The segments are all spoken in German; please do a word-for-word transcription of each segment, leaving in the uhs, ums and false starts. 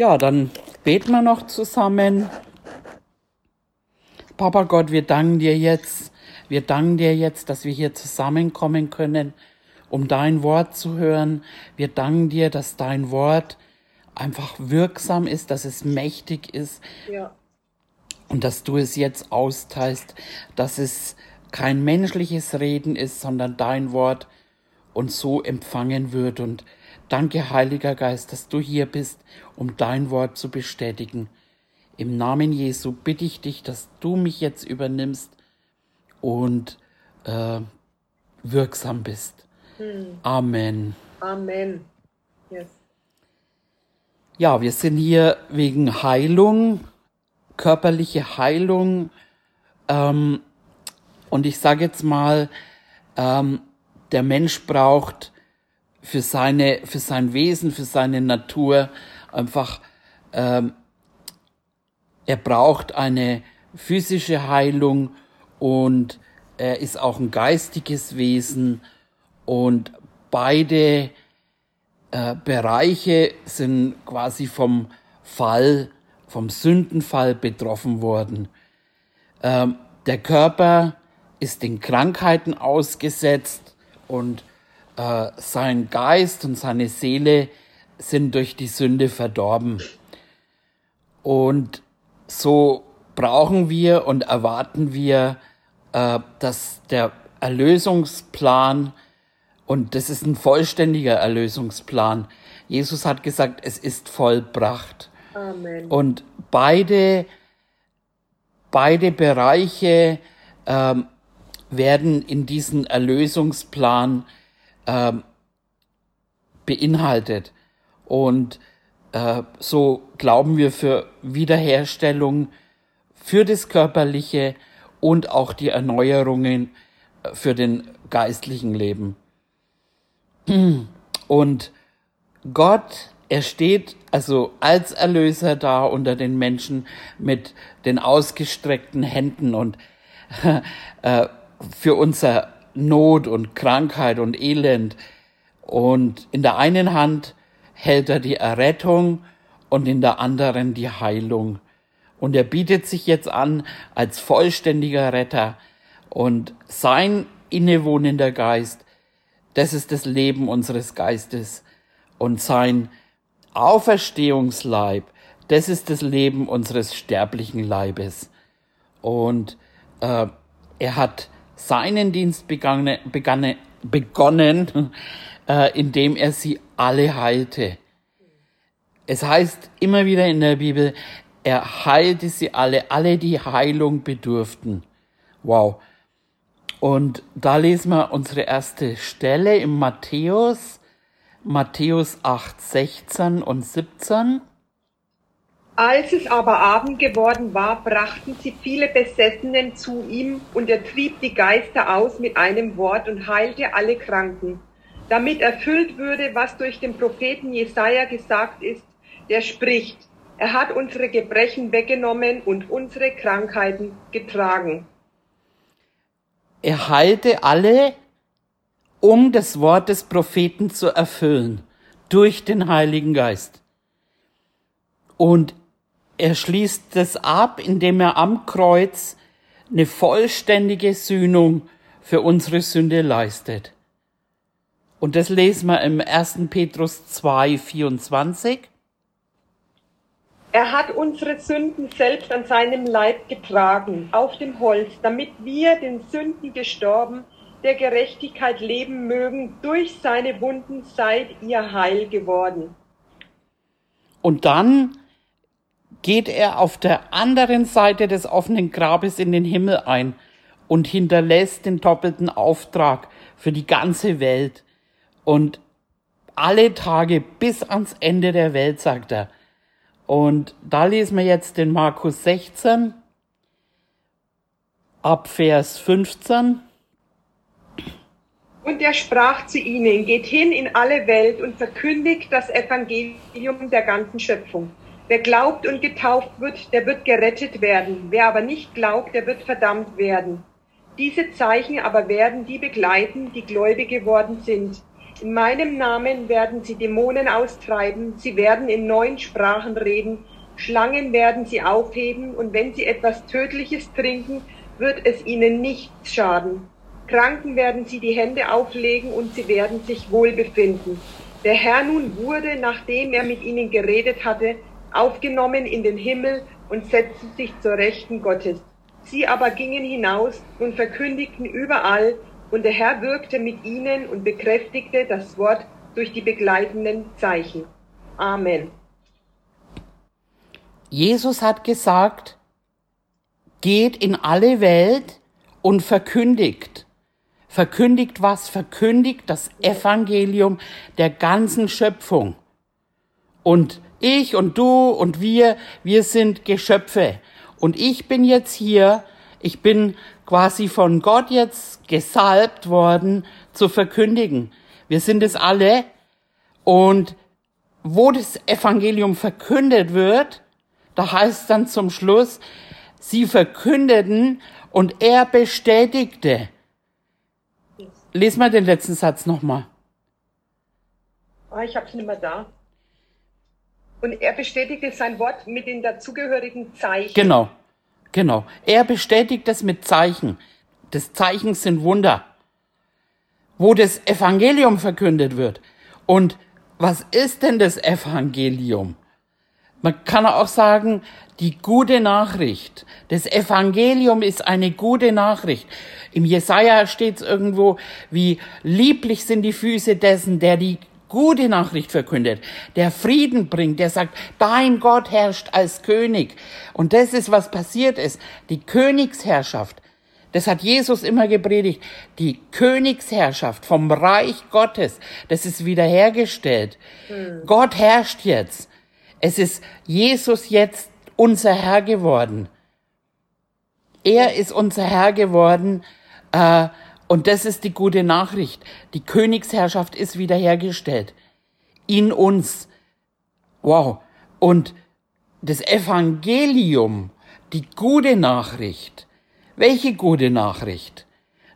Ja, dann beten wir noch zusammen. Papa Gott, wir danken dir jetzt, wir danken dir jetzt, dass wir hier zusammenkommen können, um dein Wort zu hören. Wir danken dir, dass dein Wort einfach wirksam ist, dass es mächtig ist. Ja. Und dass du es jetzt austeilst, dass es kein menschliches Reden ist, sondern dein Wort und so empfangen wird. Und danke, Heiliger Geist, dass du hier bist, um dein Wort zu bestätigen. Im Namen Jesu bitte ich dich, dass du mich jetzt übernimmst und äh, wirksam bist. Hm. Amen. Amen. Yes. Ja, wir sind hier wegen Heilung. Körperliche Heilung, ähm, und ich sage jetzt mal, ähm, der Mensch braucht für seine, für sein Wesen, für seine Natur einfach, ähm, er braucht eine physische Heilung und er ist auch ein geistiges Wesen und beide äh, Bereiche sind quasi vom Fall vom Sündenfall betroffen worden. Ähm, der Körper ist den Krankheiten ausgesetzt und äh, sein Geist und seine Seele sind durch die Sünde verdorben. Und so brauchen wir und erwarten wir, äh, dass der Erlösungsplan, und das ist ein vollständiger Erlösungsplan, Jesus hat gesagt, es ist vollbracht. Amen. Und beide, beide Bereiche ähm, werden in diesen Erlösungsplan ähm, beinhaltet. Und äh, so glauben wir für Wiederherstellung für das Körperliche und auch die Erneuerungen für den geistlichen Leben. Und Gott, er steht also als Erlöser da unter den Menschen mit den ausgestreckten Händen und äh, für unser Not und Krankheit und Elend. Und in der einen Hand hält er die Errettung und in der anderen die Heilung. Und er bietet sich jetzt an als vollständiger Retter. Und sein innewohnender Geist, das ist das Leben unseres Geistes. Und sein Auferstehungsleib, das ist das Leben unseres sterblichen Leibes. Und äh, er hat seinen Dienst begangen, beganne, begonnen, äh, indem er sie alle heilte. Es heißt immer wieder in der Bibel, er heilte sie alle, alle die Heilung bedurften. Wow. Und da lesen wir unsere erste Stelle im Matthäus. Matthäus acht, sechzehn und siebzehn. Als es aber Abend geworden war, brachten sie viele Besessenen zu ihm und er trieb die Geister aus mit einem Wort und heilte alle Kranken, damit erfüllt würde, was durch den Propheten Jesaja gesagt ist, der spricht, er hat unsere Gebrechen weggenommen und unsere Krankheiten getragen. Er heilte alle, um das Wort des Propheten zu erfüllen, durch den Heiligen Geist. Und er schließt das ab, indem er am Kreuz eine vollständige Sühnung für unsere Sünde leistet. Und das lesen wir im ersten Petrus zwei, vierundzwanzig. Er hat unsere Sünden selbst an seinem Leib getragen, auf dem Holz, damit wir den Sünden gestorben der Gerechtigkeit leben mögen, durch seine Wunden seid ihr heil geworden. Und dann geht er auf der anderen Seite des offenen Grabes in den Himmel ein und hinterlässt den doppelten Auftrag für die ganze Welt. Und alle Tage bis ans Ende der Welt, sagt er. Und da lesen wir jetzt den Markus sechzehn, ab Vers fünfzehn. Und er sprach zu ihnen, geht hin in alle Welt und verkündigt das Evangelium der ganzen Schöpfung. Wer glaubt und getauft wird, der wird gerettet werden. Wer aber nicht glaubt, der wird verdammt werden. Diese Zeichen aber werden die begleiten, die gläubig geworden sind. In meinem Namen werden sie Dämonen austreiben, sie werden in neuen Sprachen reden, Schlangen werden sie aufheben, und wenn sie etwas Tödliches trinken, wird es ihnen nichts schaden. Kranken werden sie die Hände auflegen, und sie werden sich wohlbefinden. Der Herr nun wurde, nachdem er mit ihnen geredet hatte, aufgenommen in den Himmel und setzte sich zur Rechten Gottes. Sie aber gingen hinaus und verkündigten überall, und der Herr wirkte mit ihnen und bekräftigte das Wort durch die begleitenden Zeichen. Amen. Jesus hat gesagt, geht in alle Welt und verkündigt. Verkündigt was? Verkündigt das Evangelium der ganzen Schöpfung. Und ich und du und wir, wir sind Geschöpfe. Und ich bin jetzt hier, ich bin quasi von Gott jetzt gesalbt worden, zu verkündigen. Wir sind es alle. Und wo das Evangelium verkündet wird, da heißt es dann zum Schluss, sie verkündeten und er bestätigte. Lies mal den letzten Satz nochmal. Ah, ich hab's nicht mehr da. Und er bestätigte sein Wort mit den dazugehörigen Zeichen. Genau, genau. Er bestätigt das mit Zeichen. Das Zeichen sind Wunder, wo das Evangelium verkündet wird. Und was ist denn das Evangelium? Man kann auch sagen, die gute Nachricht. Das Evangelium ist eine gute Nachricht. Im Jesaja steht es irgendwo, wie lieblich sind die Füße dessen, der die gute Nachricht verkündet, der Frieden bringt, der sagt, dein Gott herrscht als König. Und das ist, was passiert ist. Die Königsherrschaft, das hat Jesus immer gepredigt, die Königsherrschaft vom Reich Gottes, das ist wiederhergestellt. Mhm. Gott herrscht jetzt. Es ist Jesus jetzt unser Herr geworden. Er ist unser Herr geworden, äh, und das ist die gute Nachricht. Die Königsherrschaft ist wiederhergestellt. In uns. Wow. Und das Evangelium, die gute Nachricht. Welche gute Nachricht?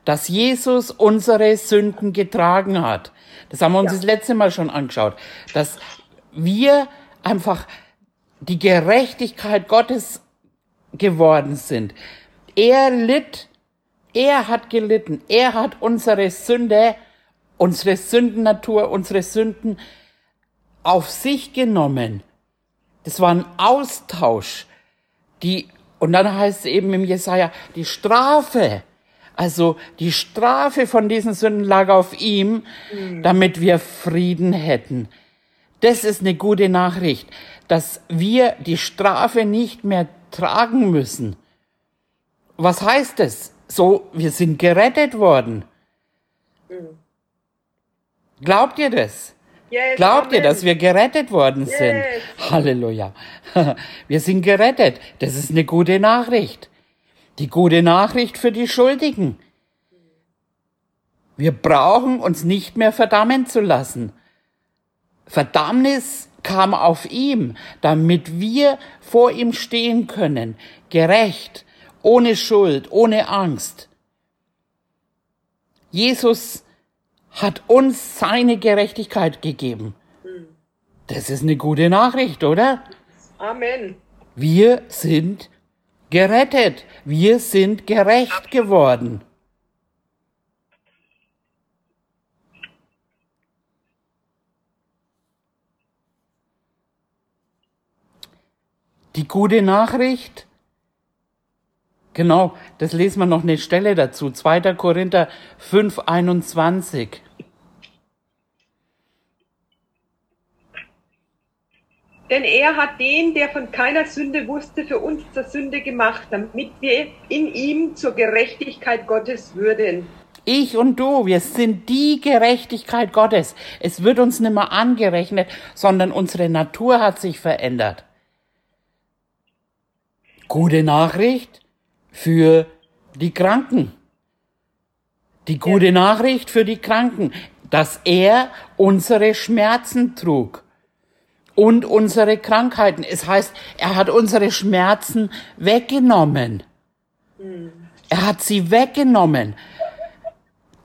Dass Jesus unsere Sünden getragen hat. Das haben wir uns ja. das letzte Mal schon angeschaut. Dass wir einfach die Gerechtigkeit Gottes geworden sind. Er litt, er hat gelitten, er hat unsere Sünde, unsere Sündennatur, unsere Sünden auf sich genommen. Das war ein Austausch. Die, und dann heißt es eben im Jesaja, die Strafe, also die Strafe von diesen Sünden lag auf ihm, mhm. damit wir Frieden hätten. Das ist eine gute Nachricht, dass wir die Strafe nicht mehr tragen müssen. Was heißt das? So, wir sind gerettet worden. Glaubt ihr das? Yes, Glaubt amen. ihr, dass wir gerettet worden yes. sind? Halleluja. Wir sind gerettet. Das ist eine gute Nachricht. Die gute Nachricht für die Schuldigen. Wir brauchen uns nicht mehr verdammen zu lassen. Verdammnis kam auf ihm, damit wir vor ihm stehen können, gerecht, ohne Schuld, ohne Angst. Jesus hat uns seine Gerechtigkeit gegeben. Das ist eine gute Nachricht, oder? Amen. Wir sind gerettet. Wir sind gerecht geworden. Die gute Nachricht, genau, das lesen wir noch eine Stelle dazu, zweiter Korinther fünf, einundzwanzig. Denn er hat den, der von keiner Sünde wusste, für uns zur Sünde gemacht, damit wir in ihm zur Gerechtigkeit Gottes würden. Ich und du, wir sind die Gerechtigkeit Gottes. Es wird uns nicht mehr angerechnet, sondern unsere Natur hat sich verändert. Gute Nachricht für die Kranken. Die gute ja. Nachricht für die Kranken, dass er unsere Schmerzen trug und unsere Krankheiten. Es heißt, er hat unsere Schmerzen weggenommen. Mhm. Er hat sie weggenommen.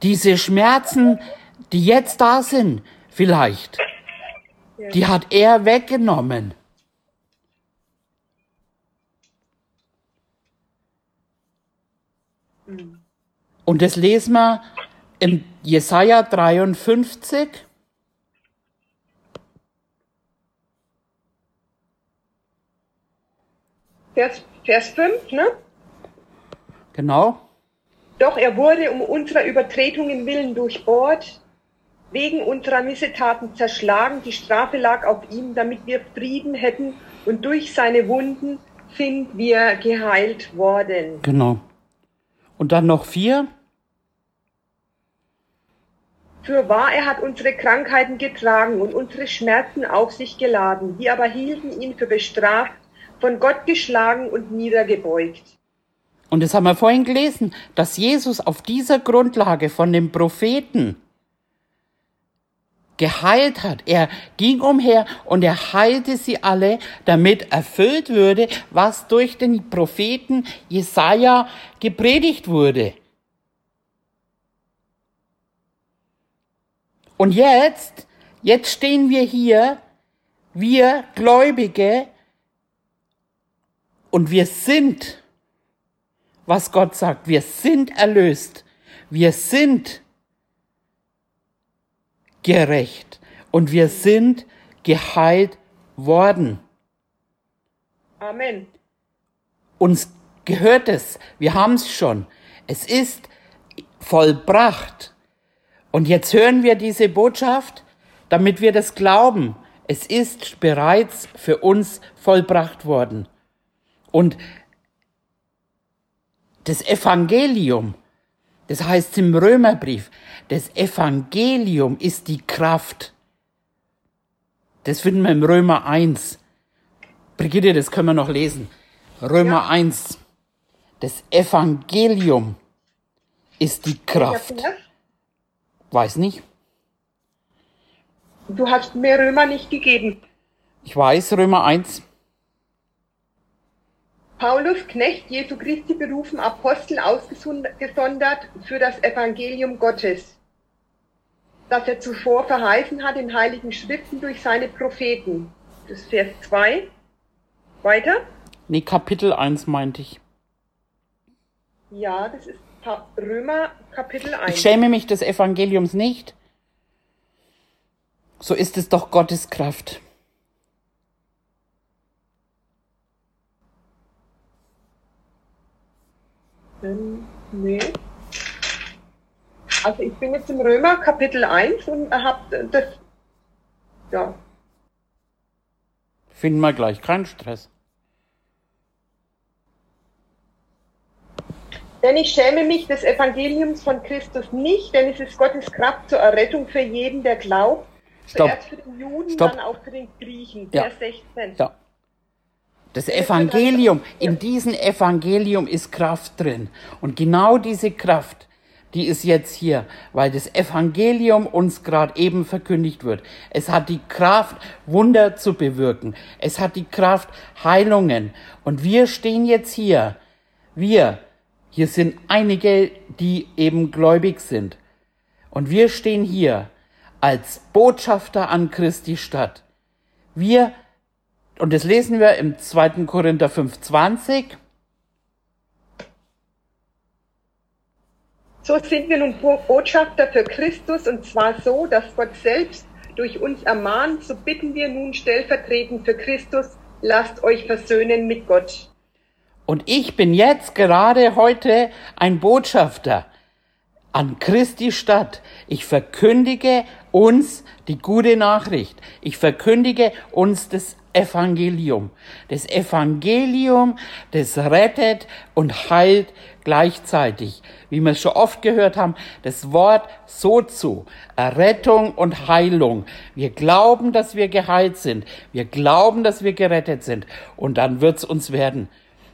Diese Schmerzen, die jetzt da sind, vielleicht, ja. Die hat er weggenommen. Mhm. Und das lesen wir in Jesaja dreiundfünfzig. Vers, Vers fünf, ne? Genau. Doch er wurde um unserer Übertretungen willen durchbohrt, wegen unserer Missetaten zerschlagen, die Strafe lag auf ihm, damit wir Frieden hätten, und durch seine Wunden sind wir geheilt worden. Genau. Und dann noch vier. Fürwahr, er hat unsere Krankheiten getragen und unsere Schmerzen auf sich geladen, die aber hielten ihn für bestraft, von Gott geschlagen und niedergebeugt. Und das haben wir vorhin gelesen, dass Jesus auf dieser Grundlage von dem Propheten geheilt hat. Er ging umher und er heilte sie alle, damit erfüllt würde, was durch den Propheten Jesaja gepredigt wurde. Und jetzt, jetzt stehen wir hier, wir Gläubige, und wir sind, was Gott sagt, wir sind erlöst, wir sind gerecht und wir sind geheilt worden. Amen. Uns gehört es, wir haben es schon. Es ist vollbracht. Und jetzt hören wir diese Botschaft, damit wir das glauben. Es ist bereits für uns vollbracht worden. Und das Evangelium, das heißt im Römerbrief, das Evangelium ist die Kraft. Das finden wir im Römer eins. Brigitte, das können wir noch lesen. Römer ja. eins. Das Evangelium ist die Kraft. Weiß nicht. Du hast mir Römer nicht gegeben. Ich weiß, Römer eins. Paulus, Knecht Jesu Christi, berufen Apostel, ausgesondert für das Evangelium Gottes, das er zuvor verheißen hat in heiligen Schriften durch seine Propheten. Das ist Vers zwei. Weiter? Nee, Kapitel eins meinte ich. Ja, das ist Römer Kapitel eins. Ich schäme mich des Evangeliums nicht. So ist es doch Gottes Kraft. Nee. Also ich bin jetzt im Römer Kapitel eins und habe das, ja. Finden wir gleich, kein Stress. Denn ich schäme mich des Evangeliums von Christus nicht, denn es ist Gottes Kraft zur Errettung für jeden, der glaubt. Stopp. Zuerst für den Juden, Stopp. Dann auch für den Griechen. Ja. Vers sechzehn. Ja. Das Evangelium, in diesem Evangelium ist Kraft drin. Und genau diese Kraft, die ist jetzt hier, weil das Evangelium uns gerade eben verkündigt wird. Es hat die Kraft, Wunder zu bewirken. Es hat die Kraft, Heilungen. Und wir stehen jetzt hier. Wir, hier sind einige, die eben gläubig sind. Und wir stehen hier als Botschafter an Christi Stadt. Wir Und das lesen wir im zweiten Korinther fünf zwanzig. So sind wir nun Botschafter für Christus, und zwar so, dass Gott selbst durch uns ermahnt. So bitten wir nun stellvertretend für Christus, lasst euch versöhnen mit Gott. Und ich bin jetzt gerade heute ein Botschafter an Christi Stadt. Ich verkündige uns die gute Nachricht. Ich verkündige uns das Evangelium. Das Evangelium, das rettet und heilt gleichzeitig. Wie wir es schon oft gehört haben, das Wort Sozo, Errettung und Heilung. Wir glauben, dass wir geheilt sind. Wir glauben, dass wir gerettet sind. Und dann wird's uns werden.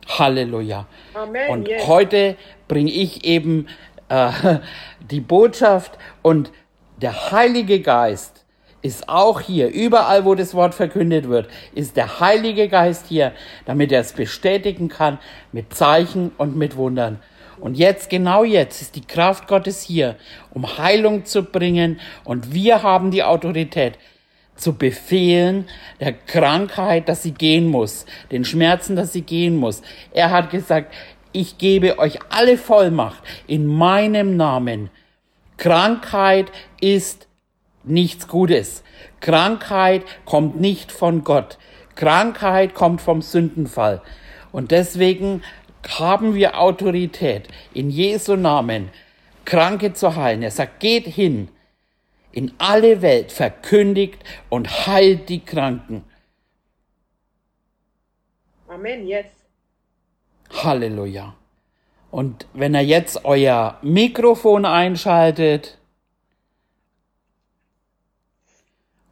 Halleluja. Amen, und yes. Heute bringe ich eben äh, die Botschaft, und der Heilige Geist ist auch hier, überall wo das Wort verkündet wird, ist der Heilige Geist hier, damit er es bestätigen kann mit Zeichen und mit Wundern. Und jetzt, genau jetzt, ist die Kraft Gottes hier, um Heilung zu bringen. Und wir haben die Autorität zu befehlen, der Krankheit, dass sie gehen muss, den Schmerzen, dass sie gehen muss. Er hat gesagt, ich gebe euch alle Vollmacht in meinem Namen. Krankheit ist nichts Gutes. Krankheit kommt nicht von Gott. Krankheit kommt vom Sündenfall. Und deswegen haben wir Autorität, in Jesu Namen Kranke zu heilen. Er sagt, geht hin in alle Welt, verkündigt und heilt die Kranken. Amen, yes. Halleluja. Und wenn ihr jetzt euer Mikrofon einschaltet,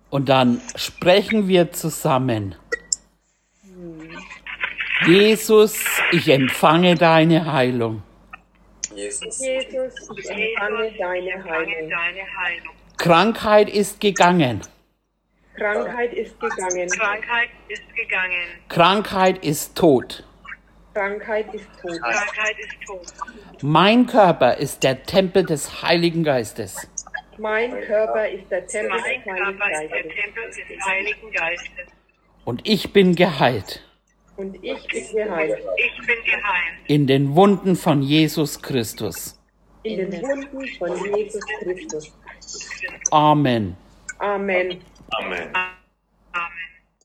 und dann sprechen wir zusammen. Jesus, ich empfange deine Heilung. Jesus, ich empfange deine Heilung. Krankheit ist gegangen. Krankheit ist gegangen. Krankheit ist gegangen. Krankheit ist tot. Krankheit ist tot. Krankheit ist tot. Mein Körper ist der Tempel des Heiligen Geistes. Mein Körper ist der Tempel des Heiligen Geistes. Und ich bin geheilt. Und ich bin geheilt. Ich bin geheilt. In den Wunden von Jesus Christus. In den Wunden von Jesus Christus. Amen. Amen. Amen.